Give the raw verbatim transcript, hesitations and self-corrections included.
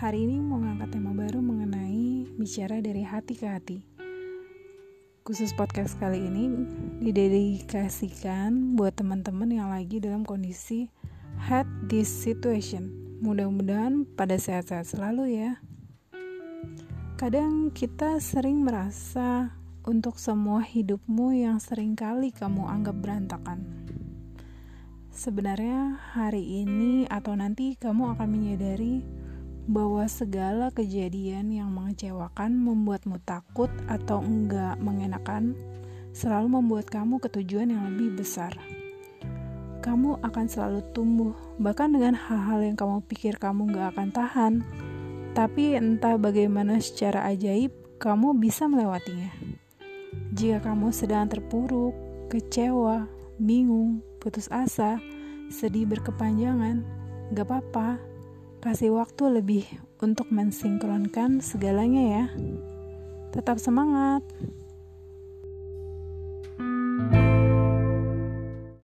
Hari ini mau ngangkat tema baru mengenai bicara dari hati ke hati. Khusus podcast kali ini didedikasikan buat teman-teman yang lagi dalam kondisi had this situation. Mudah-mudahan pada sehat-sehat selalu ya. Kadang kita sering merasa untuk semua hidupmu yang seringkali kamu anggap berantakan. Sebenarnya hari ini atau nanti kamu akan menyadari bahwa segala kejadian yang mengecewakan, membuatmu takut atau enggak mengenakan, selalu membuat kamu ke tujuan yang lebih besar. Kamu akan selalu tumbuh, bahkan dengan hal-hal yang kamu pikir kamu enggak akan tahan. Tapi entah bagaimana secara ajaib, kamu bisa melewatinya. Jika kamu sedang terpuruk, kecewa, bingung, putus asa, sedih berkepanjangan, gak apa-apa, kasih waktu lebih untuk mensinkronkan segalanya ya. Tetap semangat.